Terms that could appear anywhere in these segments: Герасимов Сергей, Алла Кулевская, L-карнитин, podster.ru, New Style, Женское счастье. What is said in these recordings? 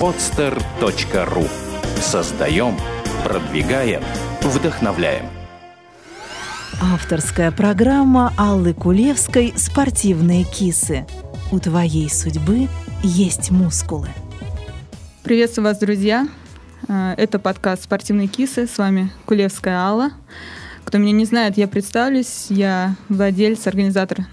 podster.ru. Создаем, продвигаем, вдохновляем. Авторская программа Аллы Кулевской «Спортивные кисы». У твоей судьбы есть мускулы. Приветствую вас, друзья. Это подкаст «Спортивные кисы». С вами Кулевская Алла. Кто меня не знает, я представлюсь. Я владелец, организатор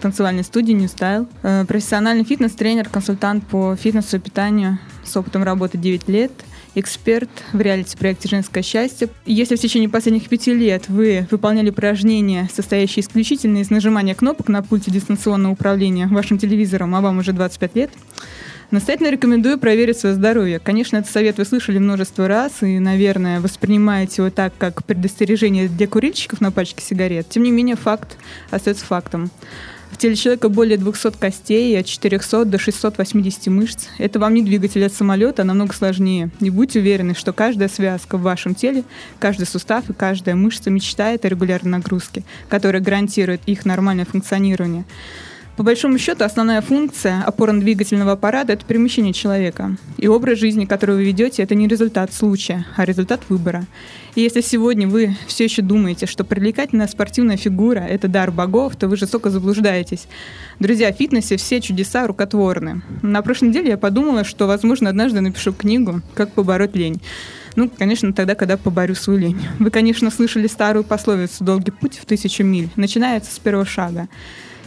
танцевальной студии New Style, профессиональный фитнес-тренер, консультант по фитнесу и питанию с опытом работы 9 лет, эксперт в реалити-проекте «Женское счастье». Если в течение последних 5 лет вы выполняли упражнения, состоящие исключительно из нажимания кнопок на пульте дистанционного управления вашим телевизором, а вам уже 25 лет, настоятельно рекомендую проверить свое здоровье. Конечно, этот совет вы слышали множество раз и, наверное, воспринимаете его так, как предостережение для курильщиков на пачке сигарет. Тем не менее, факт остается фактом. В теле человека более 200 костей, от 400 до 680 мышц. Это вам не двигатель от самолета, а намного сложнее. И будьте уверены, что каждая связка в вашем теле, каждый сустав и каждая мышца мечтает о регулярной нагрузке, которая гарантирует их нормальное функционирование. По большому счету, основная функция опорно-двигательного аппарата – это перемещение человека. И образ жизни, который вы ведете, это не результат случая, а результат выбора. И если сегодня вы все еще думаете, что привлекательная спортивная фигура – это дар богов, то вы жестоко заблуждаетесь. Друзья, в фитнесе все чудеса рукотворны. На прошлой неделе я подумала, что, возможно, однажды напишу книгу «Как побороть лень». Ну, конечно, тогда, когда поборю свою лень. Вы, конечно, слышали старую пословицу «Долгий путь в 1000 миль» начинается с первого шага.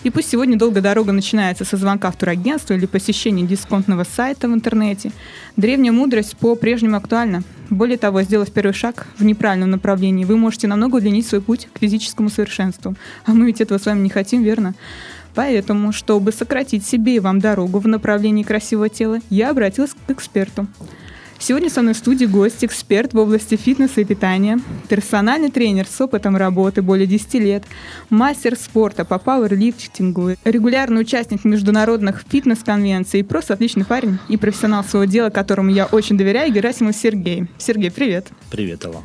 И пусть сегодня долгая дорога начинается со звонка в турагентство или посещения дисконтного сайта в интернете, древняя мудрость по-прежнему актуальна. Более того, сделав первый шаг в неправильном направлении, вы можете намного удлинить свой путь к физическому совершенству. А мы ведь этого с вами не хотим, верно? Поэтому, чтобы сократить себе и вам дорогу в направлении красивого тела, я обратилась к эксперту. Сегодня со мной в студии гость, эксперт в области фитнеса и питания, персональный тренер с опытом работы более 10 лет, мастер спорта по пауэрлифтингу, регулярный участник международных фитнес-конвенций, просто отличный парень и профессионал своего дела, которому я очень доверяю, Герасимов Сергей. Сергей, привет. Привет, Алла.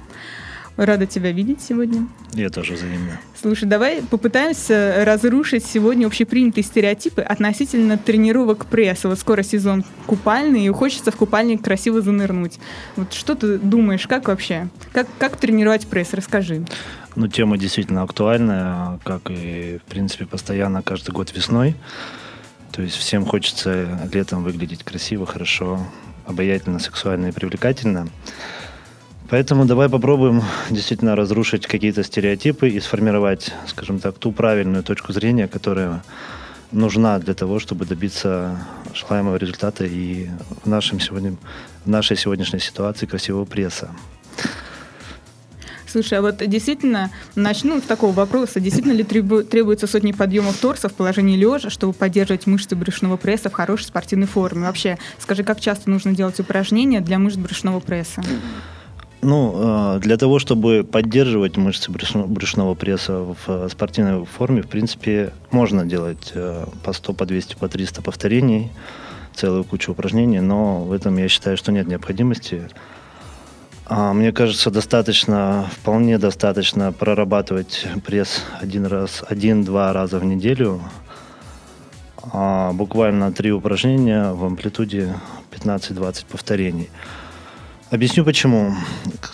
Рада тебя видеть сегодня. Я тоже взаимно. Слушай, давай попытаемся разрушить сегодня общепринятые стереотипы относительно тренировок пресса. Вот скоро сезон купальный, и хочется в купальник красиво занырнуть. Вот что ты думаешь, как вообще? Как тренировать пресс? Расскажи. Ну, тема действительно актуальная, как и, в принципе, постоянно каждый год весной. То есть всем хочется летом выглядеть красиво, хорошо, обаятельно, сексуально и привлекательно. Поэтому давай попробуем действительно разрушить какие-то стереотипы и сформировать, скажем так, ту правильную точку зрения, которая нужна для того, чтобы добиться желаемого результата и в нашей сегодняшней ситуации красивого пресса. Слушай, а вот действительно, начну с такого вопроса. Действительно ли требуется сотни подъемов торса в положении лежа, чтобы поддерживать мышцы брюшного пресса в хорошей спортивной форме? Вообще, скажи, как часто нужно делать упражнения для мышц брюшного пресса? Ну, для того, чтобы поддерживать мышцы брюшного пресса в спортивной форме, в принципе, можно делать по 100, по 200, по 300 повторений, целую кучу упражнений, но в этом я считаю, что нет необходимости. Мне кажется, вполне достаточно прорабатывать пресс один-два раза в неделю, буквально 3 упражнения в амплитуде 15-20 повторений. Объясню почему.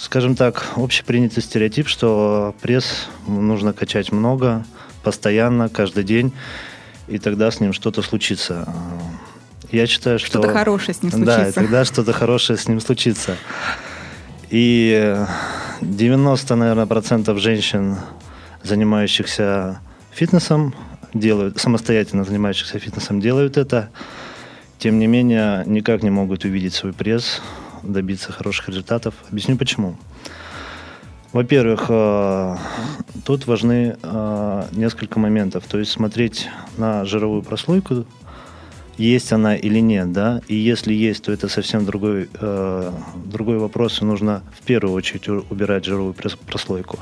Скажем так, общепринятый стереотип, что пресс нужно качать много, постоянно, каждый день, и тогда с ним что-то случится. Я считаю, что... Что-то хорошее с ним случится. Да, и тогда что-то хорошее с ним случится. И 90% женщин, самостоятельно занимающихся фитнесом, делают это. Тем не менее, никак не могут увидеть свой пресс, добиться хороших результатов. Объясню почему. Во-первых, тут важны несколько моментов. То есть смотреть на жировую прослойку, есть она или нет, да. И если есть, то это совсем другой вопрос. Нужно в первую очередь убирать жировую прослойку.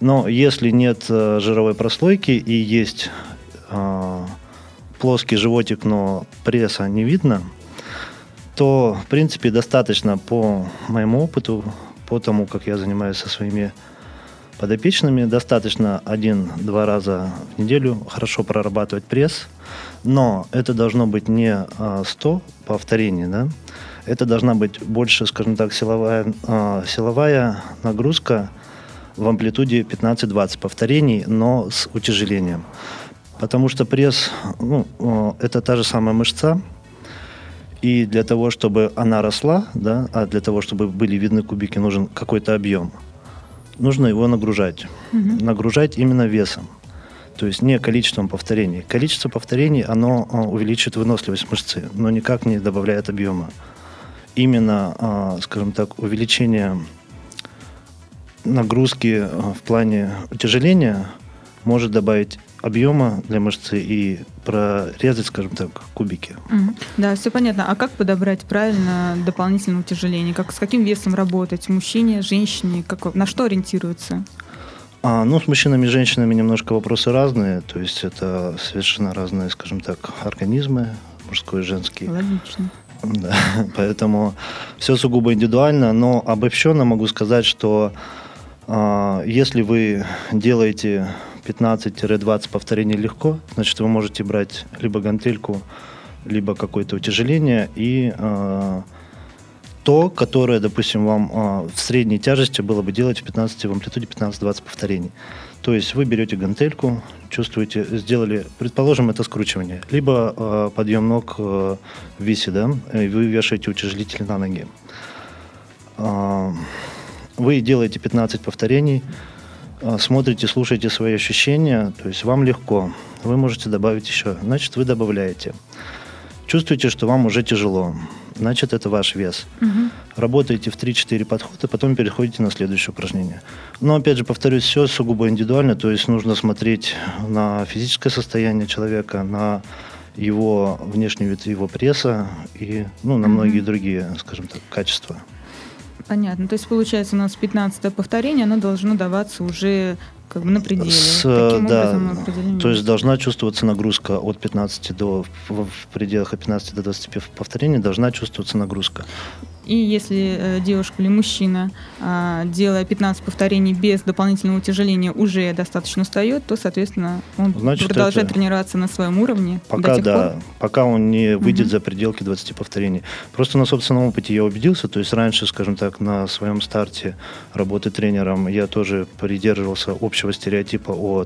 Но если нет жировой прослойки и есть плоский животик, но пресса не видно, то, в принципе, достаточно по моему опыту, по тому, как я занимаюсь со своими подопечными, достаточно 1-2 раза в неделю хорошо прорабатывать пресс, но это должно быть не 100 повторений, да? Это должна быть больше, скажем так, силовая нагрузка в амплитуде 15-20 повторений, но с утяжелением. Потому что пресс, это та же самая мышца, и для того, чтобы она росла, да, а для того, чтобы были видны кубики, нужен какой-то объем. Нужно его нагружать. Угу. Нагружать именно весом. То есть не количеством повторений. Количество повторений, оно увеличит выносливость мышцы, но никак не добавляет объема. Именно, скажем так, увеличение нагрузки в плане утяжеления может добавить объема для мышцы и прорезать, скажем так, кубики. Mm-hmm. Да, все понятно. А как подобрать правильно дополнительное утяжеление? Как, с каким весом работать? Мужчине, женщине? Как, на что ориентируются? С мужчинами и женщинами немножко вопросы разные. То есть это совершенно разные, скажем так, организмы, мужской и женский. Логично. Да, поэтому все сугубо индивидуально. Но обобщенно могу сказать, что если вы делаете 15-20 повторений легко, значит, вы можете брать либо гантельку, либо какое-то утяжеление, и то, которое, допустим, вам в средней тяжести было бы делать в амплитуде 15-20 повторений. То есть вы берете гантельку, чувствуете, сделали, предположим, это скручивание, либо подъем ног в висе, да, и вы вешаете утяжелитель на ноги. Вы делаете 15 повторений, смотрите, слушаете свои ощущения, то есть вам легко, вы можете добавить еще, значит, вы добавляете. Чувствуете, что вам уже тяжело, значит, это ваш вес. Угу. Работаете в 3-4 подхода, потом переходите на следующее упражнение. Но, опять же, повторюсь, все сугубо индивидуально, то есть нужно смотреть на физическое состояние человека, на его внешний вид, его пресса и на многие другие, скажем так, качества. Понятно. То есть, получается, у нас 15-е повторение, оно должно даваться уже как бы на пределе. Таким образом мы определим. То есть должна чувствоваться нагрузка от 15 до, в пределах от 15 до 20 повторений должна чувствоваться нагрузка. И если девушка или мужчина, делая 15 повторений без дополнительного утяжеления, уже достаточно устает, то, соответственно, он продолжает тренироваться на своем уровне. Пока он не выйдет за пределки 20 повторений. Просто на собственном опыте я убедился, то есть раньше, скажем так, на своем старте работы тренером я тоже придерживался общего стереотипа о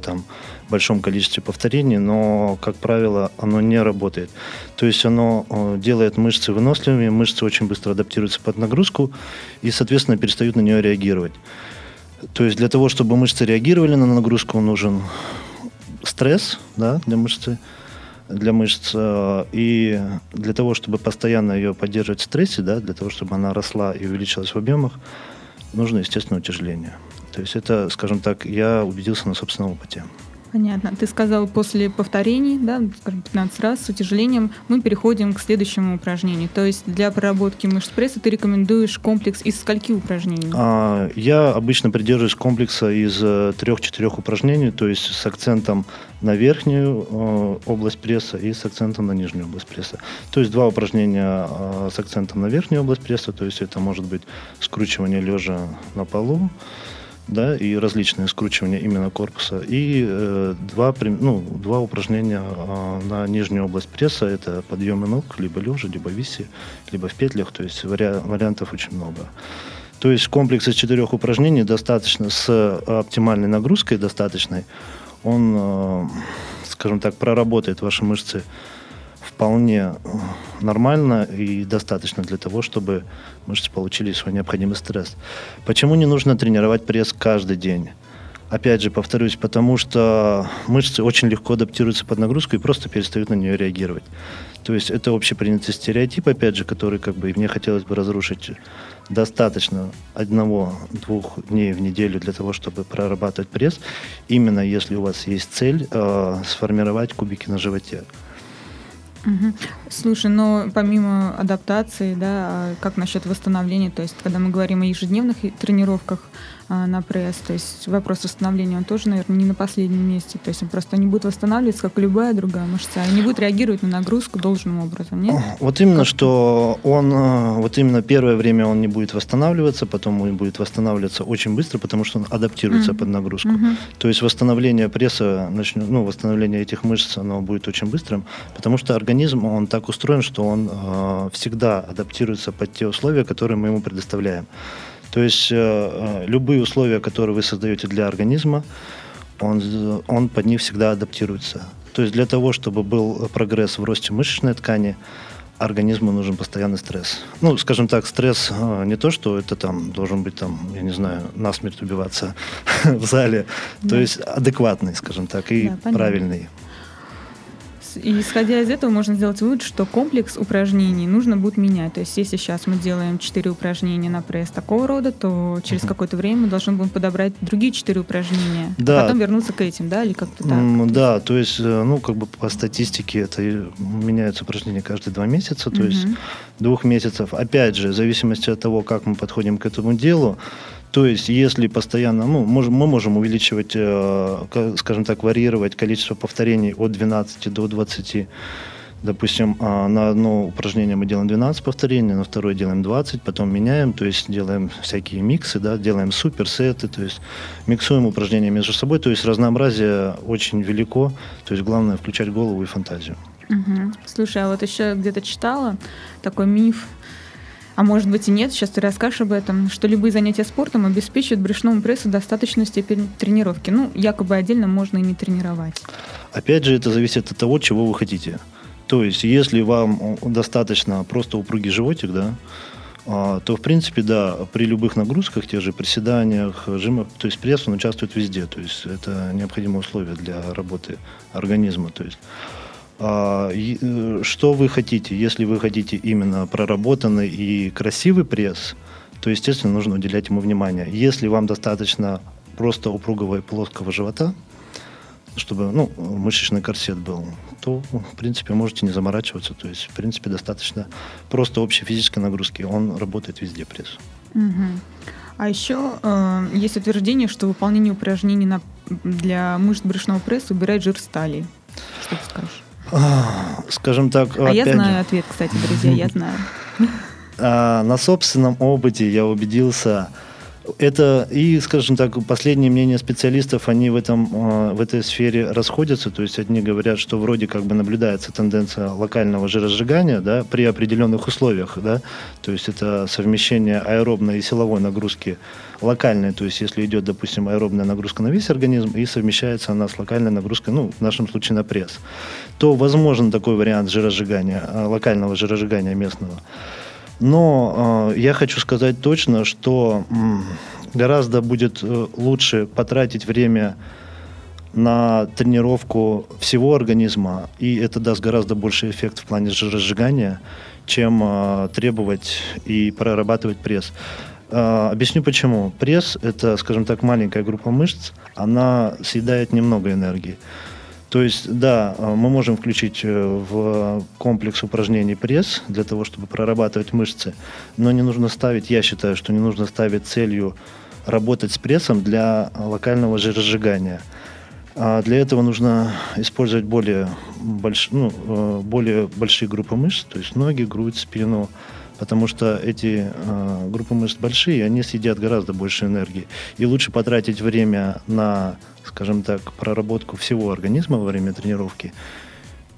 большом количестве повторений, но, как правило, оно не работает. То есть оно делает мышцы выносливыми, мышцы очень быстро адаптируются под нагрузку и, соответственно, перестают на нее реагировать. То есть для того, чтобы мышцы реагировали на нагрузку, нужен стресс, да, для мышц. И для того, чтобы постоянно ее поддерживать в стрессе, да, для того, чтобы она росла и увеличилась в объемах, нужно, естественно, утяжеление. То есть это, скажем так, я убедился на собственном опыте. Понятно. Ты сказал, после повторений, да, 15 раз с утяжелением, мы переходим к следующему упражнению. То есть для проработки мышц пресса ты рекомендуешь комплекс из скольки упражнений? Я обычно придерживаюсь комплекса из 3-4 упражнений, то есть с акцентом на верхнюю область пресса и с акцентом на нижнюю область пресса. То есть 2 упражнения с акцентом на верхнюю область пресса, то есть это может быть скручивание лежа на полу, да, и различные скручивания именно корпуса. И 2 упражнения на нижнюю область пресса. Это подъемы ног, либо лежа, либо виси, либо в петлях. То есть вариантов очень много. То есть комплекс из 4 упражнений достаточно, с оптимальной нагрузкой достаточной. Он, скажем так, проработает ваши мышцы вполне нормально и достаточно для того, чтобы мышцы получили свой необходимый стресс. Почему не нужно тренировать пресс каждый день? Опять же, повторюсь, потому что мышцы очень легко адаптируются под нагрузку и просто перестают на нее реагировать. То есть это общепринятый стереотип, опять же, который мне хотелось бы разрушить. Достаточно 1-2 дней в неделю для того, чтобы прорабатывать пресс, именно если у вас есть цель сформировать кубики на животе. Угу. Слушай, но помимо адаптации, да, как насчет восстановления, то есть когда мы говорим о ежедневных тренировках, на пресс. То есть вопрос восстановления, он тоже, наверное, не на последнем месте. То есть он просто не будет восстанавливаться, как любая другая мышца, и не будет реагировать на нагрузку должным образом, нет? Вот именно, что он, вот именно первое время он не будет восстанавливаться, потом он будет восстанавливаться очень быстро, потому что он адаптируется под нагрузку. То есть восстановление пресса, восстановление этих мышц, оно будет очень быстрым, потому что организм, он так устроен, что он всегда адаптируется под те условия, которые мы ему предоставляем. То есть любые условия, которые вы создаете для организма, он под них всегда адаптируется. То есть для того, чтобы был прогресс в росте мышечной ткани, организму нужен постоянный стресс. Ну, скажем так, стресс не то, что это там должен быть, там, я не знаю, насмерть убиваться в зале. Да. То есть адекватный, скажем так, и правильный. И исходя из этого можно сделать вывод, что комплекс упражнений нужно будет менять. То есть если сейчас мы делаем 4 упражнения на пресс такого рода, то через какое-то время мы должны будем подобрать другие 4 упражнения, а потом вернуться к этим, да, или как-то так? Да, то есть, по статистике это меняются упражнения каждые 2 месяца, то есть 2 месяцев. Опять же, в зависимости от того, как мы подходим к этому делу. То есть, если постоянно, мы можем увеличивать, скажем так, варьировать количество повторений от 12 до 20. Допустим, на одно упражнение мы делаем 12 повторений, на второе делаем 20, потом меняем, то есть делаем всякие миксы, да, делаем суперсеты, то есть миксуем упражнения между собой, то есть разнообразие очень велико, то есть главное включать голову и фантазию. Слушай, а вот еще где-то читала такой миф, а может быть и нет, сейчас ты расскажешь об этом, что любые занятия спортом обеспечивают брюшному прессу достаточную степень тренировки. Якобы отдельно можно и не тренировать. Опять же, это зависит от того, чего вы хотите. То есть, если вам достаточно просто упругий животик, да, то, в принципе, да, при любых нагрузках, тех же приседаниях, жимах, то есть пресс, он участвует везде. То есть, это необходимое условие для работы организма. То есть, что вы хотите? Если вы хотите именно проработанный и красивый пресс, то, естественно, нужно уделять ему внимание. Если вам достаточно просто упругого и плоского живота, чтобы мышечный корсет был, то, в принципе, можете не заморачиваться. То есть, в принципе, достаточно просто общей физической нагрузки. Он работает везде, пресс. А еще есть утверждение, что выполнение упражнений для мышц брюшного пресса убирает жир с талии. Что ты скажешь? Скажем так... я знаю ответ, кстати, друзья, я знаю. На собственном опыте я убедился. Это и, скажем так, последние мнения специалистов, они в этой сфере расходятся. То есть одни говорят, что вроде как бы наблюдается тенденция локального жиросжигания, да, при определенных условиях. Да, то есть это совмещение аэробной и силовой нагрузки локальной. То есть если идет, допустим, аэробная нагрузка на весь организм и совмещается она с локальной нагрузкой, в нашем случае на пресс, то возможен такой вариант жиросжигания, локального жиросжигания местного. Но я хочу сказать точно, что гораздо будет лучше потратить время на тренировку всего организма, и это даст гораздо больший эффект в плане жиросжигания, чем требовать и прорабатывать пресс. Объясню почему. Пресс – это, скажем так, маленькая группа мышц, она съедает немного энергии. То есть, да, мы можем включить в комплекс упражнений пресс для того, чтобы прорабатывать мышцы, но не нужно ставить, я считаю, что не нужно ставить целью работать с прессом для локального жиросжигания. Для этого нужно использовать более большие группы мышц, то есть ноги, грудь, спину, потому что эти группы мышц большие, они съедят гораздо больше энергии. И лучше потратить время на, скажем так, проработку всего организма во время тренировки,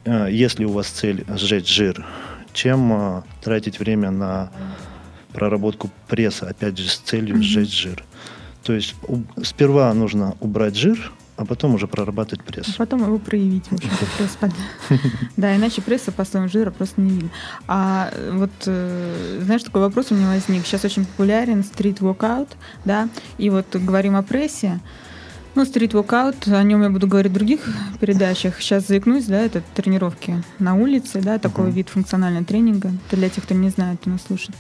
если у вас цель сжечь жир, чем тратить время на проработку пресса, опять же, с целью сжечь жир. То есть сперва нужно убрать жир, а потом уже прорабатывать пресс. А потом его проявить. Да, иначе пресса по слоям жира просто не видно. А вот, знаешь, такой вопрос у меня возник. Сейчас очень популярен стрит-вокаут, да, и вот говорим о прессе. Стрит-вокаут, о нем я буду говорить в других передачах. Сейчас заикнусь, да, это тренировки на улице, да, такой вид функционального тренинга. Это для тех, кто не знает, кто нас слушает.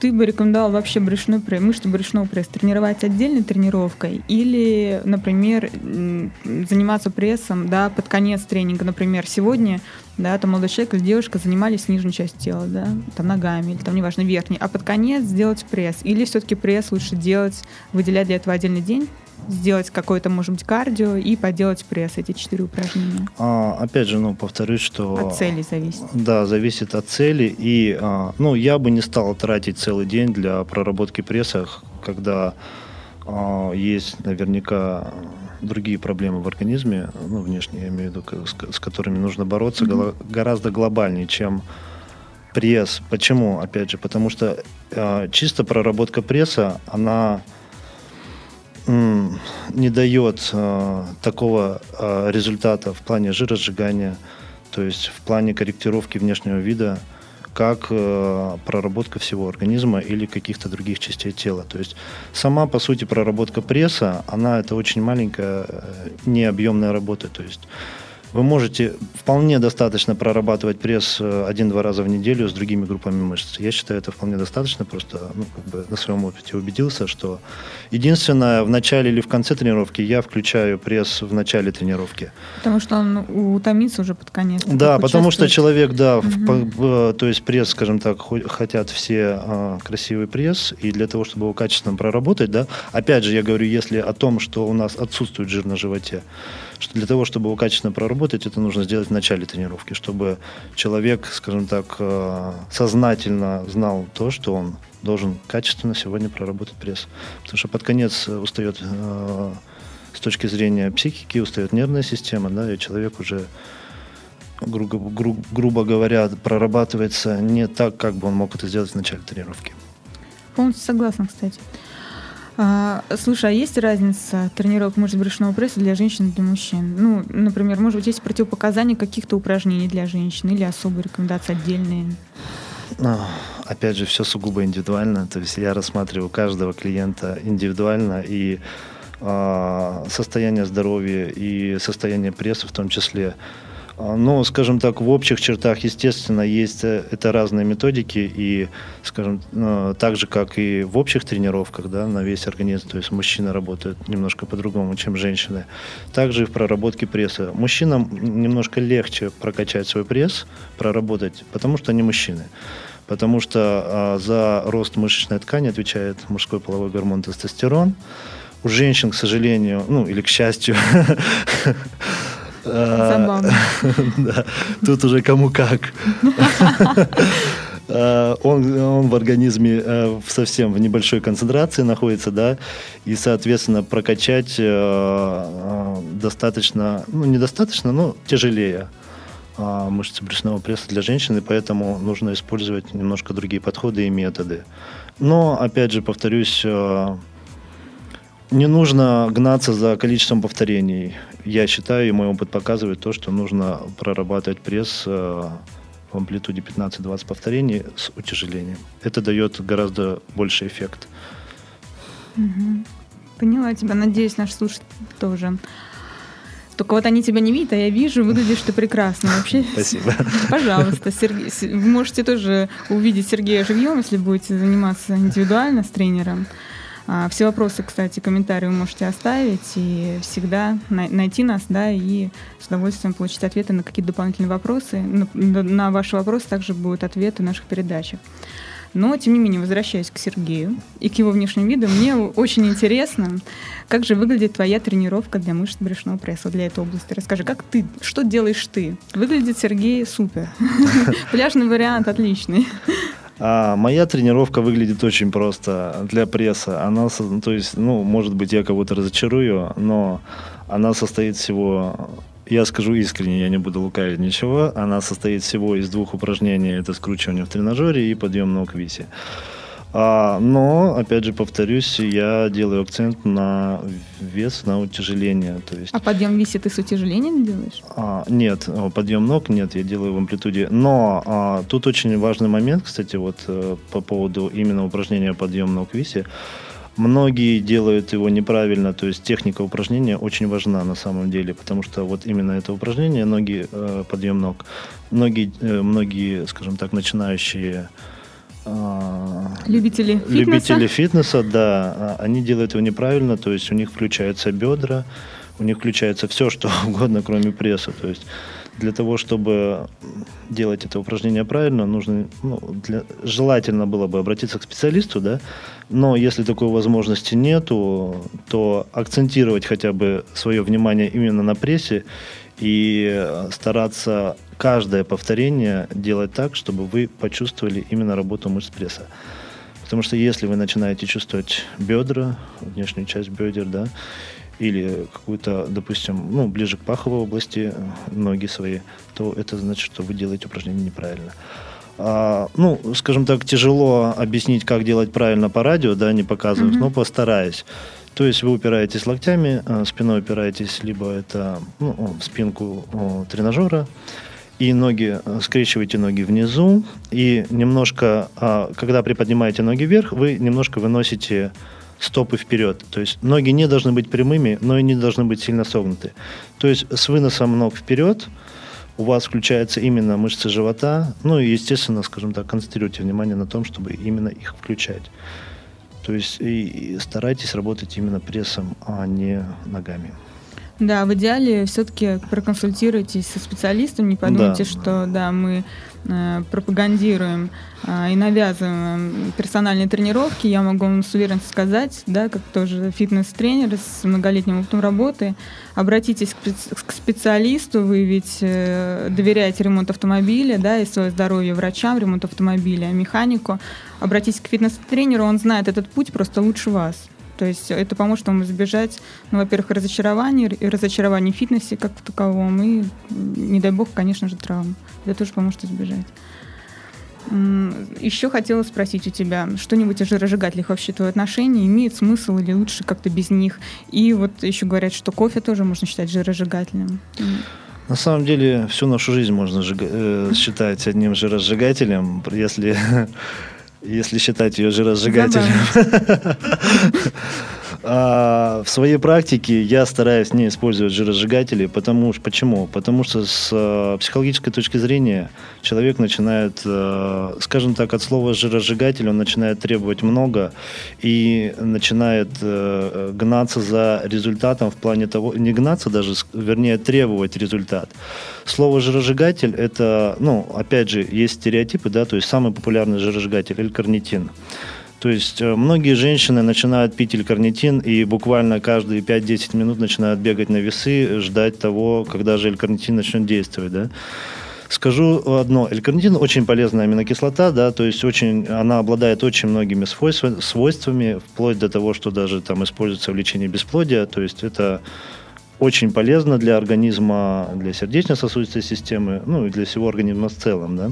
Ты бы рекомендовал вообще брюшной пресс, мышцы брюшного пресса тренировать отдельной тренировкой или, например, заниматься прессом, да, под конец тренинга, например, сегодня, да, там молодой человек или девушка занимались нижней частью тела, да, там ногами или там неважно верхней, а под конец сделать пресс или все-таки пресс лучше делать, выделять для этого отдельный день? Сделать какое-то, может быть, кардио и поделать пресс, эти 4 упражнения. Опять же, повторюсь, что... От цели зависит. Да, зависит от цели. И я бы не стал тратить целый день для проработки пресса, когда есть наверняка другие проблемы в организме, внешние, я имею в виду, с которыми нужно бороться, гораздо глобальнее, чем пресс. Почему? Опять же, потому что чисто проработка пресса, она... не дает такого результата в плане жиросжигания, то есть в плане корректировки внешнего вида, как проработка всего организма или каких-то других частей тела. То есть сама, по сути, проработка пресса, она это очень маленькая, необъемная работа. То есть вы можете вполне достаточно прорабатывать пресс 1-2 раза в неделю с другими группами мышц. Я считаю, это вполне достаточно, просто на своем опыте убедился, что единственное, в начале или в конце тренировки я включаю пресс в начале тренировки. Потому что он утомится уже под конец. Да, потому что человек, то есть пресс, скажем так, хотят все красивый пресс, и для того, чтобы его качественно проработать, да, опять же, я говорю, если о том, что у нас отсутствует жир на животе, что для того, чтобы его качественно проработать, это нужно сделать в начале тренировки, чтобы человек, скажем так, сознательно знал то, что он должен качественно сегодня проработать пресс. Потому что под конец устает с точки зрения психики, устает нервная система, да, и человек уже, грубо говоря, прорабатывается не так, как бы он мог это сделать в начале тренировки. Полностью согласна, кстати. Слушай, а есть разница тренировок мышц брюшного пресса для женщин и для мужчин? Например, может быть, есть противопоказания каких-то упражнений для женщин или особые рекомендации отдельные? Опять же, все сугубо индивидуально. То есть я рассматриваю каждого клиента индивидуально, и состояние здоровья, и состояние пресса в том числе. Но, скажем так, в общих чертах, естественно, есть это разные методики, и, скажем, так же, как и в общих тренировках, да, на весь организм, то есть мужчины работают немножко по-другому, чем женщины, также и в проработке пресса. Мужчинам немножко легче прокачать свой пресс, проработать, потому что они мужчины. Потому что за рост мышечной ткани отвечает мужской половой гормон тестостерон. У женщин, к сожалению, или к счастью, забавно. Да. Тут уже кому как. Он в организме совсем в небольшой концентрации находится, да, и, соответственно, прокачать достаточно, недостаточно, но тяжелее мышцы брюшного пресса для женщины, поэтому нужно использовать немножко другие подходы и методы. Но, опять же, повторюсь, не нужно гнаться за количеством повторений. Я считаю, и мой опыт показывает то, что нужно прорабатывать пресс в амплитуде 15-20 повторений с утяжелением. Это дает гораздо больше эффект. Поняла тебя. Надеюсь, наш слушатель тоже. Только вот они тебя не видят, а я вижу, выглядишь ты прекрасно вообще. Спасибо. Пожалуйста, Сергей, вы можете тоже увидеть Сергея живьем, если будете заниматься индивидуально с тренером. Все вопросы, кстати, комментарии вы можете оставить и всегда найти нас, да, и с удовольствием получить ответы на какие-то дополнительные вопросы. На ваши вопросы также будут ответы в наших передачах. Но, тем не менее, возвращаясь к Сергею и к его внешнему виду, мне очень интересно, как же выглядит твоя тренировка для мышц брюшного пресса для этой области. Расскажи, что делаешь ты? Выглядит Сергей супер. Пляжный вариант отличный. Моя тренировка выглядит очень просто для пресса. Она, то есть, может быть, я кого-то разочарую, но она состоит всего, я скажу искренне, я не буду лукавить ничего, она состоит всего из 2 упражнений. Это скручивание в тренажере и подъем ног в висе. Но, опять же, повторюсь, я делаю акцент на вес, на утяжеление. То есть... А подъем виси ты с утяжелением делаешь? Нет, подъем ног нет, я делаю в амплитуде. Но тут очень важный момент, кстати, по поводу именно упражнения подъем ног виси. Многие делают его неправильно, то есть техника упражнения очень важна на самом деле, потому что именно это упражнение, подъем ног, многие, скажем так, начинающие любители фитнеса. Любители фитнеса, да, они делают его неправильно, то есть у них включаются бедра, у них включается все, что угодно, кроме пресса. То есть для того, чтобы делать это упражнение правильно, нужно, желательно было бы обратиться к специалисту, да, но если такой возможности нету, то акцентировать хотя бы свое внимание именно на прессе и стараться каждое повторение делать так, чтобы вы почувствовали именно работу мышц пресса. Потому что если вы начинаете чувствовать бедра, внешнюю часть бедер, да, или какую-то, допустим, ближе к паховой области ноги свои, то это значит, что вы делаете упражнение неправильно. Скажем так, тяжело объяснить, как делать правильно по радио, да, не показывая, но постараюсь. То есть вы упираетесь локтями, спиной упираетесь, либо это в спинку тренажера, и скрещиваете ноги внизу, и немножко, когда приподнимаете ноги вверх, вы немножко выносите стопы вперед. То есть ноги не должны быть прямыми, но и не должны быть сильно согнуты. То есть с выносом ног вперед у вас включаются именно мышцы живота. И, естественно, скажем так, концентрируйте внимание на том, чтобы именно их включать. То есть и старайтесь работать именно прессом, а не ногами. Да, в идеале все-таки проконсультируйтесь со специалистом, не подумайте, что мы пропагандируем и навязываем персональные тренировки. Я могу вам с уверенностью сказать, да, как тоже фитнес-тренер с многолетним опытом работы, обратитесь к специалисту, вы ведь доверяете ремонту автомобиля, да, и свое здоровье врачам, ремонту автомобиля, механику. Обратитесь к фитнес-тренеру, он знает этот путь просто лучше вас. То есть это поможет вам избежать, во-первых, разочарований в фитнесе как в таковом, и, не дай бог, конечно же, травм. Это тоже поможет избежать. Еще хотела спросить у тебя, что-нибудь о жиросжигателях вообще твои отношения? Имеет смысл или лучше как-то без них? И вот еще говорят, что кофе тоже можно считать жиросжигателем. На самом деле всю нашу жизнь можно считать одним жиросжигателем, если считать ее жиросжигателем. В своей практике я стараюсь не использовать жиросжигатели. Почему? Потому что с психологической точки зрения человек начинает, скажем так, от слова жиросжигатель, он начинает требовать много и начинает гнаться за результатом в плане того, не гнаться даже, вернее, требовать результат. Слово жиросжигатель — это, опять же, есть стереотипы, да, то есть самый популярный жиросжигатель — L-карнитин. То есть многие женщины начинают пить L-карнитин и буквально каждые 5-10 минут начинают бегать на весы, ждать того, когда же L-карнитин начнет действовать, да? Скажу одно, L-карнитин очень полезная аминокислота, да, то есть она обладает очень многими свойствами, вплоть до того, что даже там используется в лечении бесплодия, то есть это очень полезно для организма, для сердечно-сосудистой системы, и для всего организма в целом, да.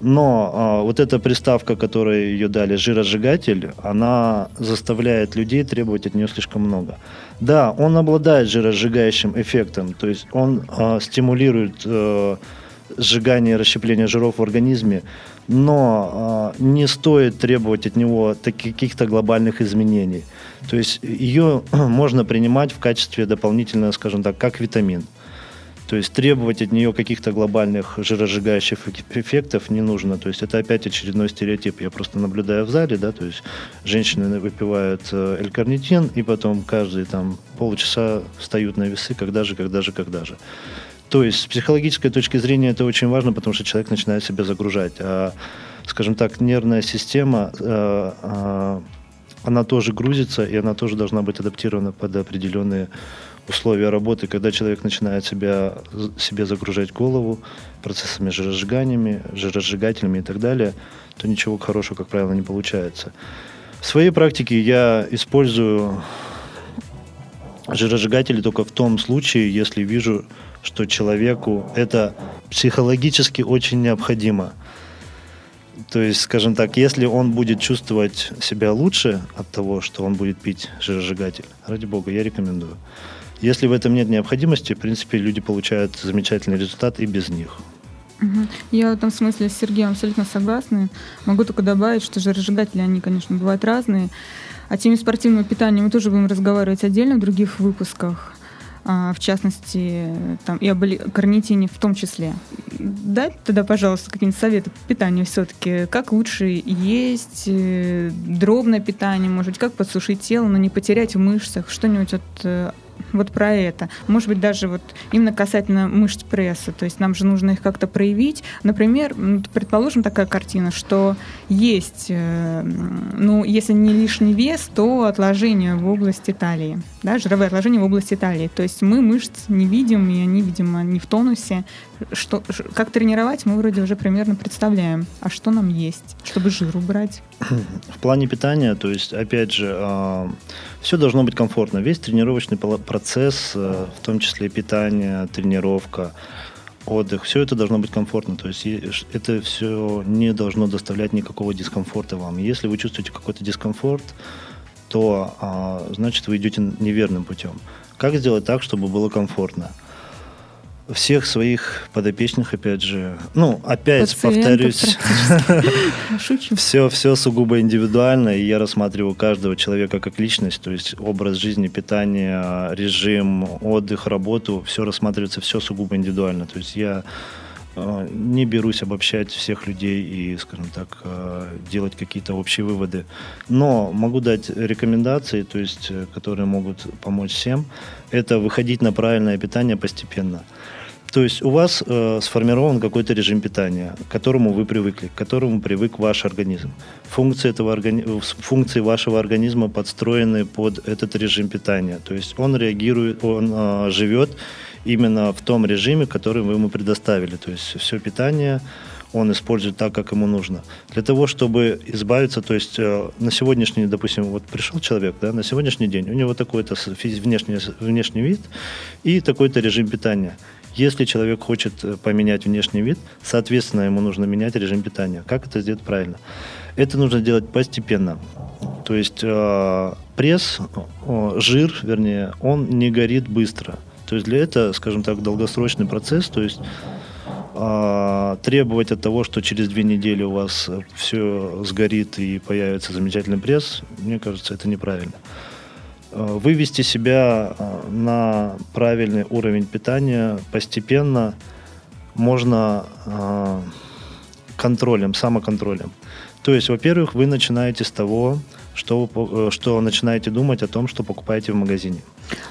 Но вот эта приставка, которую ее дали, жиросжигатель, она заставляет людей требовать от нее слишком много. Да, он обладает жиросжигающим эффектом, то есть он стимулирует сжигание и расщепление жиров в организме, но не стоит требовать от него каких-то глобальных изменений. То есть ее можно принимать в качестве дополнительного, скажем так, как витамин. То есть требовать от нее каких-то глобальных жиросжигающих эффектов не нужно. То есть это опять очередной стереотип. Я просто наблюдаю в зале, да, то есть женщины выпивают L-карнитин и потом каждые там полчаса встают на весы, когда же. То есть с психологической точки зрения это очень важно, потому что человек начинает себя загружать. А, скажем так, нервная система, она тоже грузится, и она тоже должна быть адаптирована под определенные условия работы, когда человек начинает себе загружать голову процессами жиросжигателями и так далее, то ничего хорошего, как правило, не получается. В своей практике я использую жиросжигатели только в том случае, если вижу, что человеку это психологически очень необходимо. То есть, скажем так, если он будет чувствовать себя лучше от того, что он будет пить жиросжигатель, ради бога, я рекомендую. Если в этом нет необходимости, в принципе, люди получают замечательный результат и без них. Я в этом смысле с Сергеем абсолютно согласна. Могу только добавить, что жиросжигатели, они, конечно, бывают разные. О теме спортивного питания мы тоже будем разговаривать отдельно в других выпусках. В частности, и об L-карнитине в том числе. дай тогда, пожалуйста, какие-нибудь советы по питанию все-таки. Как лучше есть, дробное питание, может быть, как подсушить тело, но не потерять в мышцах, что-нибудь вот про это. Может быть, даже вот именно касательно мышц пресса, то есть нам же нужно их как-то проявить. Например, предположим, такая картина, что есть, ну, если не лишний вес, то отложение в области талии, да, жировые отложения в области талии. То есть мы мышц не видим, и они, видимо, не в тонусе. Что, как тренировать, мы вроде уже примерно представляем. А что нам есть, чтобы жир убрать? В плане питания, то есть, опять же, все должно быть комфортно. Весь тренировочный процесс, в том числе питание, тренировка, отдых, все это должно быть комфортно. То есть это все не должно доставлять никакого дискомфорта вам. Если вы чувствуете какой-то дискомфорт, то значит вы идете неверным путем. Как сделать так, чтобы было комфортно? Всех своих подопечных, опять же, ну, опять повторюсь, все сугубо индивидуально, и я рассматриваю каждого человека как личность, то есть образ жизни, питание, режим, отдых, работу, все рассматривается, все сугубо индивидуально, то есть я не берусь обобщать всех людей и, скажем так, делать какие-то общие выводы. Но могу дать рекомендации, то есть, которые могут помочь всем. Это выходить на правильное питание постепенно. То есть у вас сформирован какой-то режим питания, к которому вы привыкли, к которому привык ваш организм. Функции вашего организма подстроены под этот режим питания. То есть он реагирует, он живет именно в том режиме, который вы ему предоставили. То есть все питание он использует так, как ему нужно. Для того, чтобы избавиться, то есть на сегодняшний, допустим, вот пришел человек, да, на сегодняшний день, у него такой-то внешний вид и такой-то режим питания. Если человек хочет поменять внешний вид, соответственно, ему нужно менять режим питания. Как это сделать правильно? Это нужно делать постепенно. То есть жир, он не горит быстро. То есть для этого, скажем так, долгосрочный процесс, то есть требовать от того, что через 2 недели у вас все сгорит и появится замечательный пресс, мне кажется, это неправильно. Вывести себя на правильный уровень питания постепенно можно контролем, самоконтролем. То есть, во-первых, вы начинаете с того, что начинаете думать о том, что покупаете в магазине.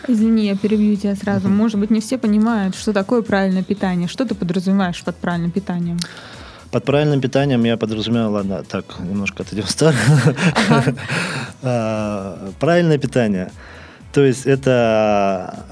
Извини, я перебью тебя сразу. Может быть, не все понимают, что такое правильное питание. Что ты подразумеваешь под правильным питанием? Под правильным питанием я подразумеваю, ладно, так, немножко отойдем в сторону. Правильное питание. То есть это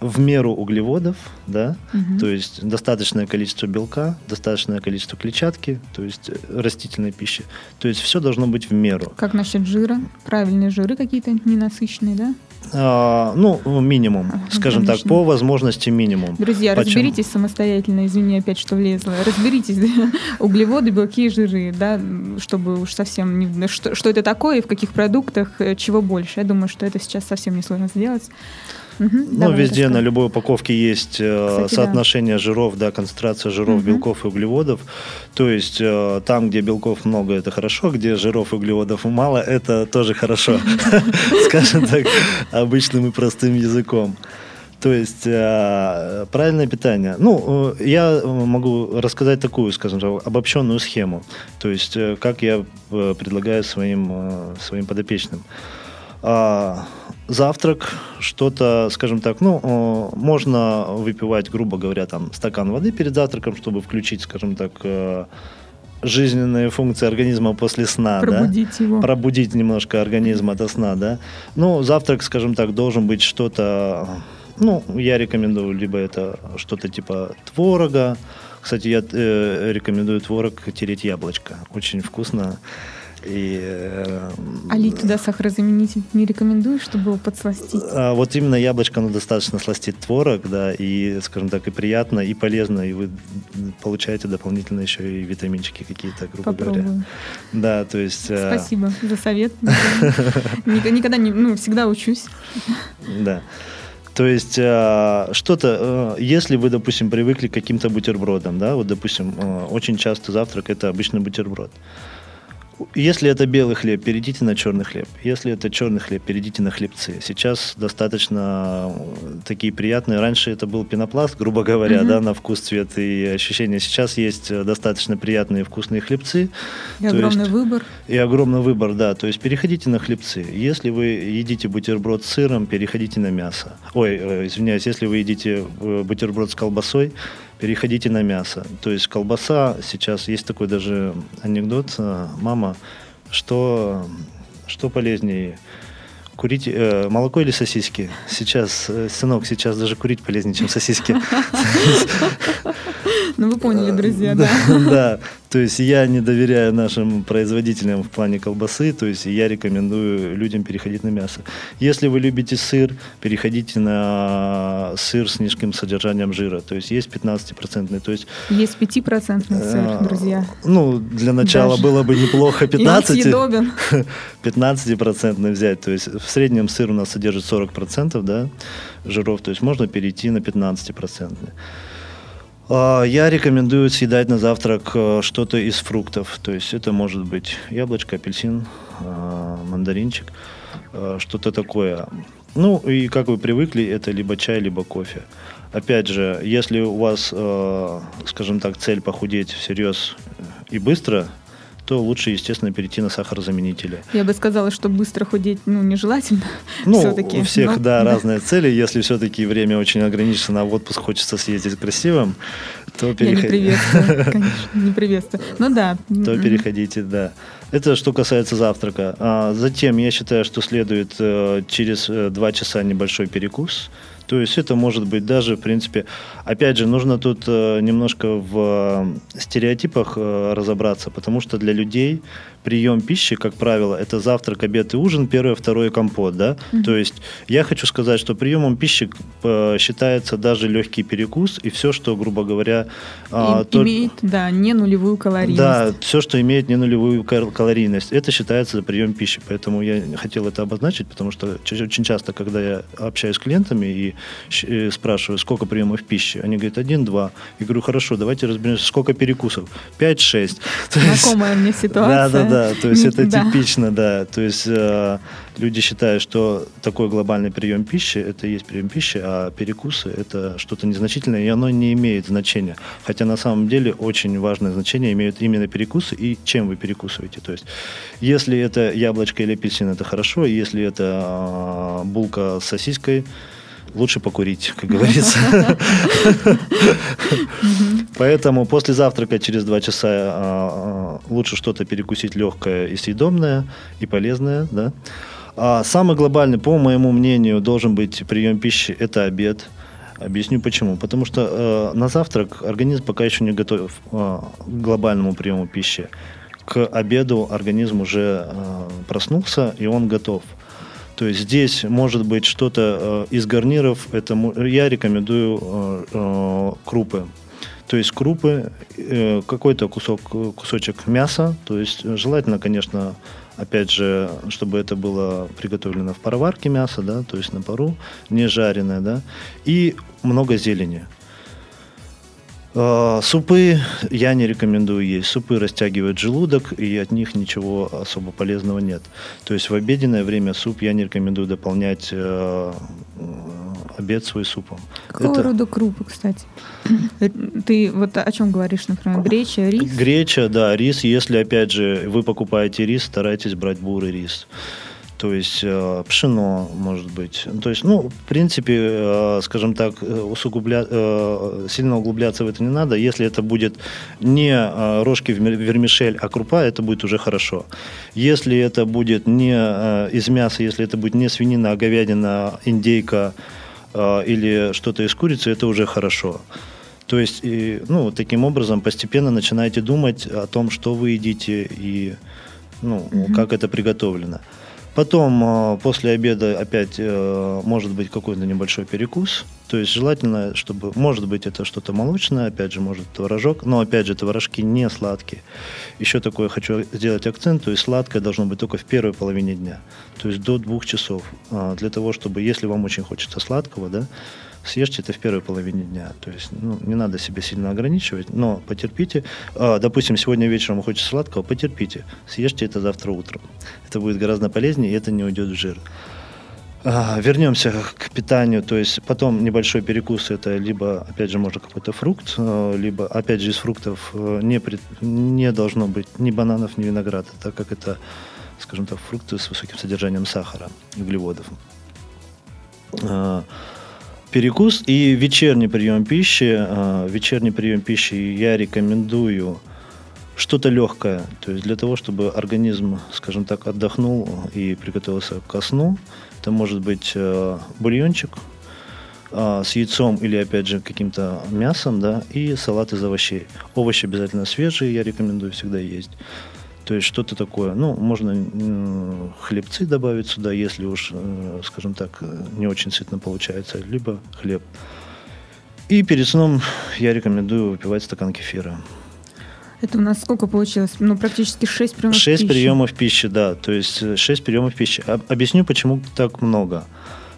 в меру углеводов, да, то есть достаточное количество белка, достаточное количество клетчатки, то есть растительной пищи. То есть все должно быть в меру. Как насчет жира? Правильные жиры какие-то ненасыщенные, да? Минимум, скажем так, по возможности минимум. Друзья, разберитесь самостоятельно, извини, опять что влезла. Разберитесь, углеводы, белки и жиры, да, чтобы уж совсем не... Что это такое, в каких продуктах, чего больше. Я думаю, что это сейчас совсем несложно сделать. Везде на любой упаковке есть соотношение жиров, да, концентрация жиров, белков и углеводов. То есть там, где белков много, это хорошо, где жиров и углеводов мало, это тоже хорошо, скажем так, обычным и простым языком. То есть правильное питание. Ну, я могу рассказать такую, скажем так, обобщенную схему. То есть как я предлагаю своим подопечным. Завтрак, что-то, скажем так, можно выпивать, грубо говоря, там, стакан воды перед завтраком, чтобы включить, скажем так, жизненные функции организма после сна. Пробудить его. Пробудить немножко организм от сна, да. Ну, завтрак, скажем так, должен быть что-то, я рекомендую, либо это что-то типа творога. Кстати, я рекомендую творог тереть яблочко. Очень вкусно. А лить туда сахарозаменитель не рекомендуешь, чтобы его подсластить? Вот именно яблочко, оно достаточно сластит творог, да, и, скажем так, и приятно, и полезно, и вы получаете дополнительно еще и витаминчики какие-то, грубо говоря. Да, то есть... Спасибо за совет. Никогда не... всегда учусь. Да. То есть что-то, если вы, допустим, привыкли к каким-то бутербродам, да, вот, допустим, очень часто завтрак – это обычный бутерброд. Если это белый хлеб, перейдите на черный хлеб. Если это черный хлеб, перейдите на хлебцы. Сейчас достаточно такие приятные. Раньше это был пенопласт, грубо говоря, да, на вкус, цвет и ощущения. Сейчас есть достаточно приятные вкусные хлебцы. И огромный выбор. И огромный выбор, да. То есть переходите на хлебцы. Если вы едите бутерброд с сыром, переходите на мясо. Ой, извиняюсь, если вы едите бутерброд с колбасой, переходите на мясо. То есть колбаса сейчас, есть такой даже анекдот. Мама, что полезнее, курить, молоко или сосиски? Сейчас, сынок, сейчас даже курить полезнее, чем сосиски. Ну, вы поняли, друзья, да. Да, то есть я не доверяю нашим производителям в плане колбасы, то есть я рекомендую людям переходить на мясо. Если вы любите сыр, переходите на сыр с низким содержанием жира, то есть есть 15%. То есть... Есть 5%-ный сыр, друзья. Ну, для начала даже было бы неплохо 15%. 15% взять, то есть в среднем сыр у нас содержит 40%, да, жиров, то есть можно перейти на 15%. Я рекомендую съедать на завтрак что-то из фруктов. То есть это может быть яблочко, апельсин, мандаринчик, что-то такое. Ну и как вы привыкли, это либо чай, либо кофе. Опять же, если у вас, скажем так, цель похудеть всерьез и быстро, то лучше, естественно, перейти на сахарозаменители. Я бы сказала, что быстро худеть, ну, нежелательно. Ну, все-таки, у всех, но... да, разные цели. Если все-таки время очень ограничено, а в отпуск хочется съездить красивым, то переходите. Я не приветствую, конечно, не приветствую. Ну да. То переходите, да. Это что касается завтрака. Затем я считаю, что следует через 2 часа небольшой перекус. То есть это может быть даже, в принципе, опять же, нужно тут немножко в стереотипах разобраться, потому что для людей прием пищи, как правило, это завтрак, обед и ужин, первое, второе, компот, да? Mm-hmm. То есть я хочу сказать, что приемом пищи считается даже легкий перекус и все, что, грубо говоря... имеет, да, не нулевую калорийность. Да, все, что имеет не нулевую калорийность, это считается прием пищи, поэтому я хотел это обозначить, потому что очень часто, когда я общаюсь с клиентами и спрашиваю, сколько приемов пищи, они говорят, 1-2. Я говорю, хорошо, давайте разберемся, сколько перекусов? 5-6. Знакомая мне ситуация. Да-да-да, то есть это типично, да. То есть люди считают, что такой глобальный прием пищи, это и есть прием пищи, а перекусы это что-то незначительное, и оно не имеет значения. Хотя на самом деле очень важное значение имеют именно перекусы и чем вы перекусываете. То есть если это яблочко или апельсин, это хорошо, если это булка с сосиской, лучше покурить, как говорится. Поэтому после завтрака через 2 часа лучше что-то перекусить легкое и съедобное, и полезное. Да? А самый глобальный, по моему мнению, должен быть прием пищи – это обед. Объясню почему. Потому что на завтрак организм пока еще не готов к глобальному приему пищи. К обеду организм уже проснулся, и он готов. То есть здесь может быть что-то из гарниров. Это я рекомендую крупы. То есть крупы, какой-то кусочек мяса. То есть желательно, конечно, опять же, чтобы это было приготовлено в пароварке мясо, да, то есть на пару, не жареное, да, и много зелени. Супы я не рекомендую есть. Супы растягивают желудок, и от них ничего особо полезного нет. То есть в обеденное время суп я не рекомендую дополнять обед свой супом. Какого рода крупы, кстати? Ты вот о чем говоришь, например, греча, рис? Греча, да, рис. Если, опять же, вы покупаете рис, старайтесь брать бурый рис. То есть пшено, может быть. То есть, ну, в принципе, скажем так, сильно углубляться в это не надо. Если это будет не рожки в вермишель, а крупа, это будет уже хорошо. Если это будет не из мяса, если это будет не свинина, а говядина, индейка или что-то из курицы, это уже хорошо. То есть, ну, таким образом постепенно начинаете думать о том, что вы едите и, ну, как это приготовлено. Потом, после обеда, опять может быть какой-то небольшой перекус. То есть желательно, чтобы, может быть, это что-то молочное, опять же, может, творожок, но, опять же, творожки не сладкие. Еще такое хочу сделать акцент, то есть сладкое должно быть только в первой половине дня, то есть до 2 часов, для того, чтобы, если вам очень хочется сладкого, да, съешьте это в первой половине дня. То есть не надо себя сильно ограничивать, но потерпите. Допустим, сегодня вечером хочется сладкого, потерпите. Съешьте это завтра утром. Это будет гораздо полезнее, и это не уйдет в жир. Вернемся к питанию. То есть потом небольшой перекус. Это либо, опять же, можно какой-то фрукт, либо, опять же, из фруктов не должно быть ни бананов, ни винограда, так как это, скажем так, фрукты с высоким содержанием сахара и углеводов. Перекус и вечерний прием пищи. Вечерний прием пищи я рекомендую что-то легкое, то есть для того, чтобы организм, скажем так, отдохнул и приготовился ко сну. Это может быть бульончик с яйцом или, опять же, каким-то мясом, да, и салат из овощей. Овощи обязательно свежие, я рекомендую всегда есть. То есть что-то такое. Можно хлебцы добавить сюда, если уж, скажем так, не очень сытно получается, либо хлеб. И перед сном я рекомендую выпивать стакан кефира. Это у нас сколько получилось? Практически 6 приемов пищи. 6 приемов пищи, да. То есть 6 приемов пищи. Объясню, почему так много.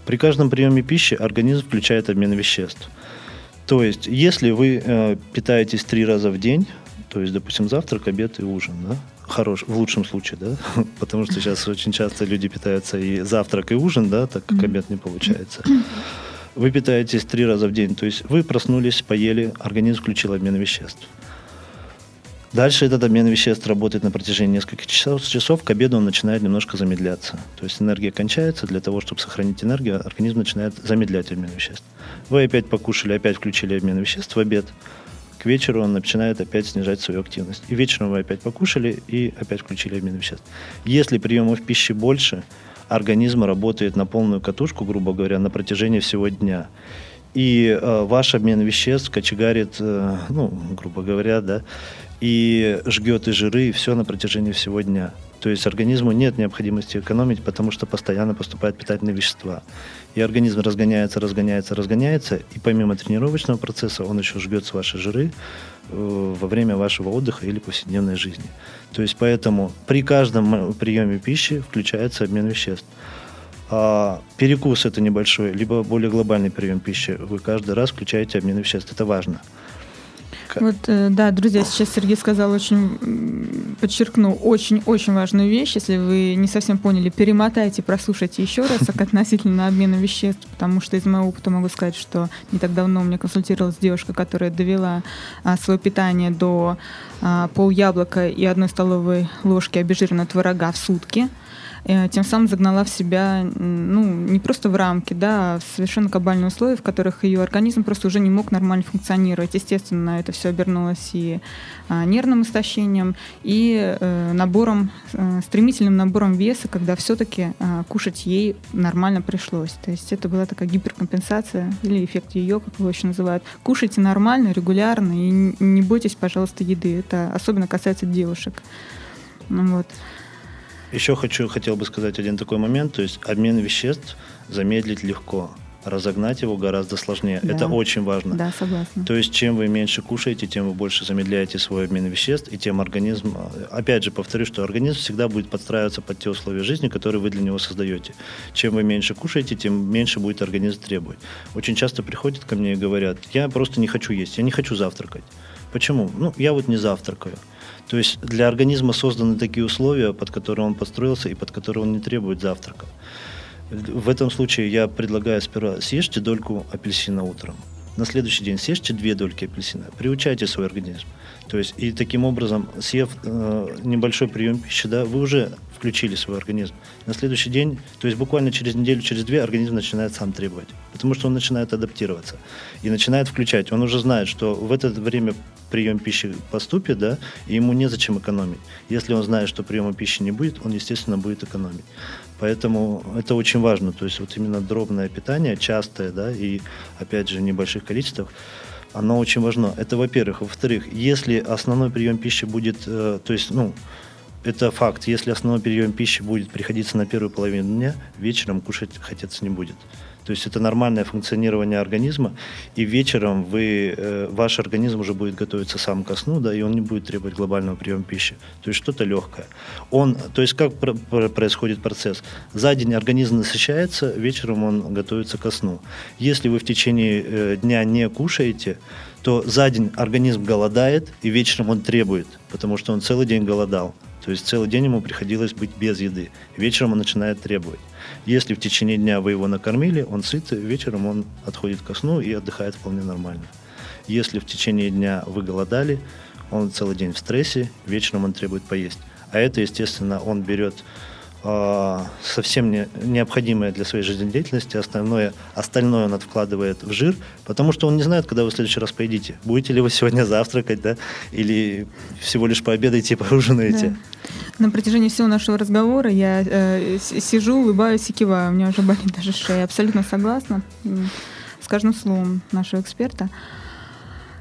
При каждом приеме пищи организм включает обмен веществ. То есть если вы питаетесь 3 раза в день, то есть, допустим, завтрак, обед и ужин, да? В лучшем случае, да, потому что сейчас очень часто люди питаются и завтрак, и ужин, да, так как обед не получается. Вы питаетесь 3 раза в день, то есть вы проснулись, поели, организм включил обмен веществ. Дальше этот обмен веществ работает на протяжении нескольких часов, к обеду он начинает немножко замедляться. То есть энергия кончается, для того, чтобы сохранить энергию, организм начинает замедлять обмен веществ. Вы опять покушали, опять включили обмен веществ в обед, к вечеру он начинает опять снижать свою активность. И вечером вы опять покушали и опять включили обмен веществ. Если приемов пищи больше, организм работает на полную катушку, грубо говоря, на протяжении всего дня. И ваш обмен веществ кочегарит, грубо говоря, да, и жгет и жиры, и все на протяжении всего дня. То есть организму нет необходимости экономить, потому что постоянно поступают питательные вещества. И организм разгоняется, и помимо тренировочного процесса он еще жгет ваши жиры во время вашего отдыха или повседневной жизни. То есть поэтому при каждом приеме пищи включается обмен веществ. Перекус – это небольшой, либо более глобальный прием пищи. Вы каждый раз включаете обмен веществ. Это важно. Вот, да, друзья, сейчас Сергей сказал подчеркнул очень важную вещь. Если вы не совсем поняли, перемотайте, прослушайте еще раз относительно обмена веществ, потому что из моего опыта могу сказать, что не так давно у меня консультировалась девушка, которая довела свое питание до поляблока и 1 столовой ложки обезжиренного творога в сутки. Тем самым загнала в себя, не просто в рамки, да, а в совершенно кабальные условия, в которых ее организм просто уже не мог нормально функционировать. Естественно, это все обернулось и нервным истощением, и стремительным набором веса, когда все-таки кушать ей нормально пришлось. То есть это была такая гиперкомпенсация или эффект ее, как его еще называют. Кушайте нормально, регулярно, и не бойтесь, пожалуйста, еды. Это особенно касается девушек. Еще хотел бы сказать один такой момент, то есть обмен веществ замедлить легко, разогнать его гораздо сложнее. Да. Это очень важно. Да, согласна. То есть чем вы меньше кушаете, тем вы больше замедляете свой обмен веществ, и тем организм, опять же повторю, что организм всегда будет подстраиваться под те условия жизни, которые вы для него создаете. Чем вы меньше кушаете, тем меньше будет организм требовать. Очень часто приходят ко мне и говорят: я просто не хочу есть, я не хочу завтракать. Почему? Я вот не завтракаю. То есть для организма созданы такие условия, под которые он подстроился и под которые он не требует завтрака. В этом случае я предлагаю сперва съешьте дольку апельсина утром. На следующий день съешьте 2 дольки апельсина. Приучайте свой организм. То есть и таким образом, съев небольшой прием пищи, да, вы уже включили свой организм. На следующий день, то есть буквально через неделю, через 2, организм начинает сам требовать. Потому что он начинает адаптироваться и начинает включать. Он уже знает, что в это время прием пищи поступит, да, и ему незачем экономить. Если он знает, что приема пищи не будет, он, естественно, будет экономить. Поэтому это очень важно. То есть вот именно дробное питание, частое, да, и, опять же, в небольших количествах, оно очень важно. Это, во-первых. Во-вторых, если основной прием пищи будет, Это факт. Если основной прием пищи будет приходиться на первую половину дня, вечером кушать хотеться не будет. То есть это нормальное функционирование организма, и вечером ваш организм уже будет готовиться сам ко сну, да, и он не будет требовать глобального приема пищи. То есть что-то легкое. Как происходит процесс? За день организм насыщается, вечером он готовится ко сну. Если вы в течение дня не кушаете, то за день организм голодает, и вечером он требует, потому что он целый день голодал. То есть целый день ему приходилось быть без еды. Вечером он начинает требовать. Если в течение дня вы его накормили, он сыт, вечером он отходит ко сну и отдыхает вполне нормально. Если в течение дня вы голодали, он целый день в стрессе, вечером он требует поесть. А это, естественно, он берет совсем необходимое для своей жизнедеятельности, остальное он откладывает в жир, потому что он не знает, когда вы в следующий раз поедите. Будете ли вы сегодня завтракать, да, или всего лишь пообедаете и поужинаете. Да. На протяжении всего нашего разговора я сижу, улыбаюсь и киваю. У меня уже болит даже шея. Абсолютно согласна с каждым словом нашего эксперта.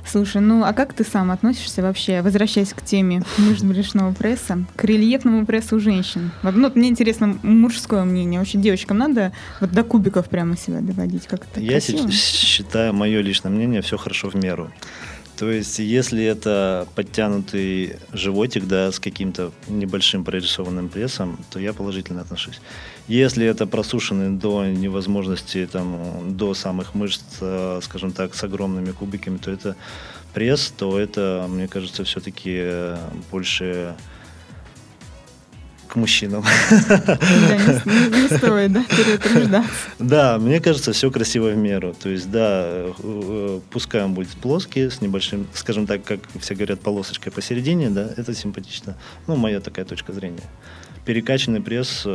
Слушай, а как ты сам относишься вообще, возвращаясь к теме межбрюшного пресса, к рельефному прессу у женщин? Мне интересно мужское мнение. Вообще девочкам надо до кубиков прямо себя доводить как-то красиво? Я считаю, мое личное мнение, все хорошо в меру. То есть если это подтянутый животик, да, с каким-то небольшим прорисованным прессом, то я положительно отношусь. Если это просушенный до невозможности, до самых мышц, скажем так, с огромными кубиками, то это пресс, то это, мне кажется, все-таки больше к мужчинам. Да, не стоит, да, переутруждаться. Да, мне кажется, все красиво в меру. То есть, да, пускай он будет плоский, с небольшим, скажем так, как все говорят, полосочкой посередине, да, это симпатично. Моя такая точка зрения. Перекачанный пресс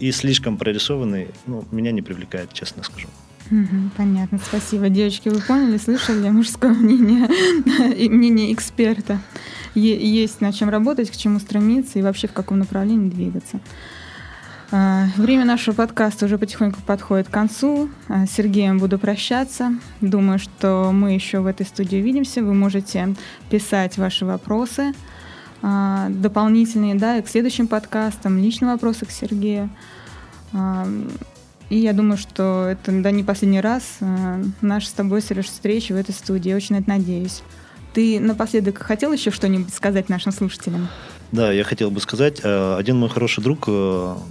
и слишком прорисованный, меня не привлекает, честно скажу. Понятно, спасибо. Девочки, вы поняли, слышали мужское мнение и мнение эксперта. Есть над чем работать, к чему стремиться и вообще в каком направлении двигаться. Время нашего подкаста уже потихоньку подходит к концу. С Сергеем буду прощаться. Думаю, что мы еще в этой студии увидимся. Вы можете писать ваши вопросы дополнительные, да, и к следующим подкастам, личные вопросы к Сергею. И я думаю, что это, да, не последний раз наша с тобой, Сереж, встреча в этой студии. Я очень на это надеюсь. Ты напоследок хотел еще что-нибудь сказать нашим слушателям? Да, я хотел бы сказать. Один мой хороший друг,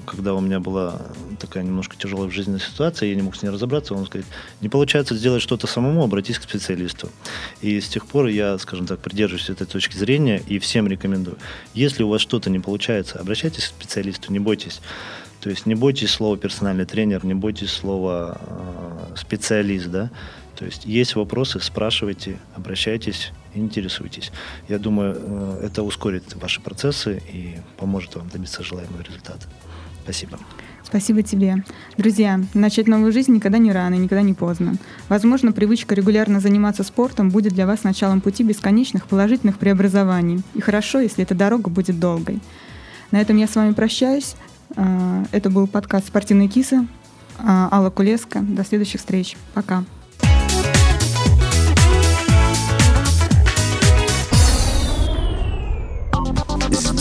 когда у меня была такая немножко тяжелая в жизни ситуация, я не мог с ней разобраться, он говорит: не получается сделать что-то самому, обратись к специалисту. И с тех пор я, скажем так, придерживаюсь этой точки зрения и всем рекомендую. Если у вас что-то не получается, обращайтесь к специалисту, не бойтесь. То есть не бойтесь слова «персональный тренер», не бойтесь слова «специалист», да. То есть вопросы, спрашивайте, обращайтесь, интересуйтесь. Я думаю, это ускорит ваши процессы и поможет вам добиться желаемого результата. Спасибо. Спасибо тебе. Друзья, начать новую жизнь никогда не рано, никогда не поздно. Возможно, привычка регулярно заниматься спортом будет для вас началом пути бесконечных положительных преобразований. И хорошо, если эта дорога будет долгой. На этом я с вами прощаюсь. Это был подкаст «Спортивные кисы». Алла Кулевская. До следующих встреч. Пока.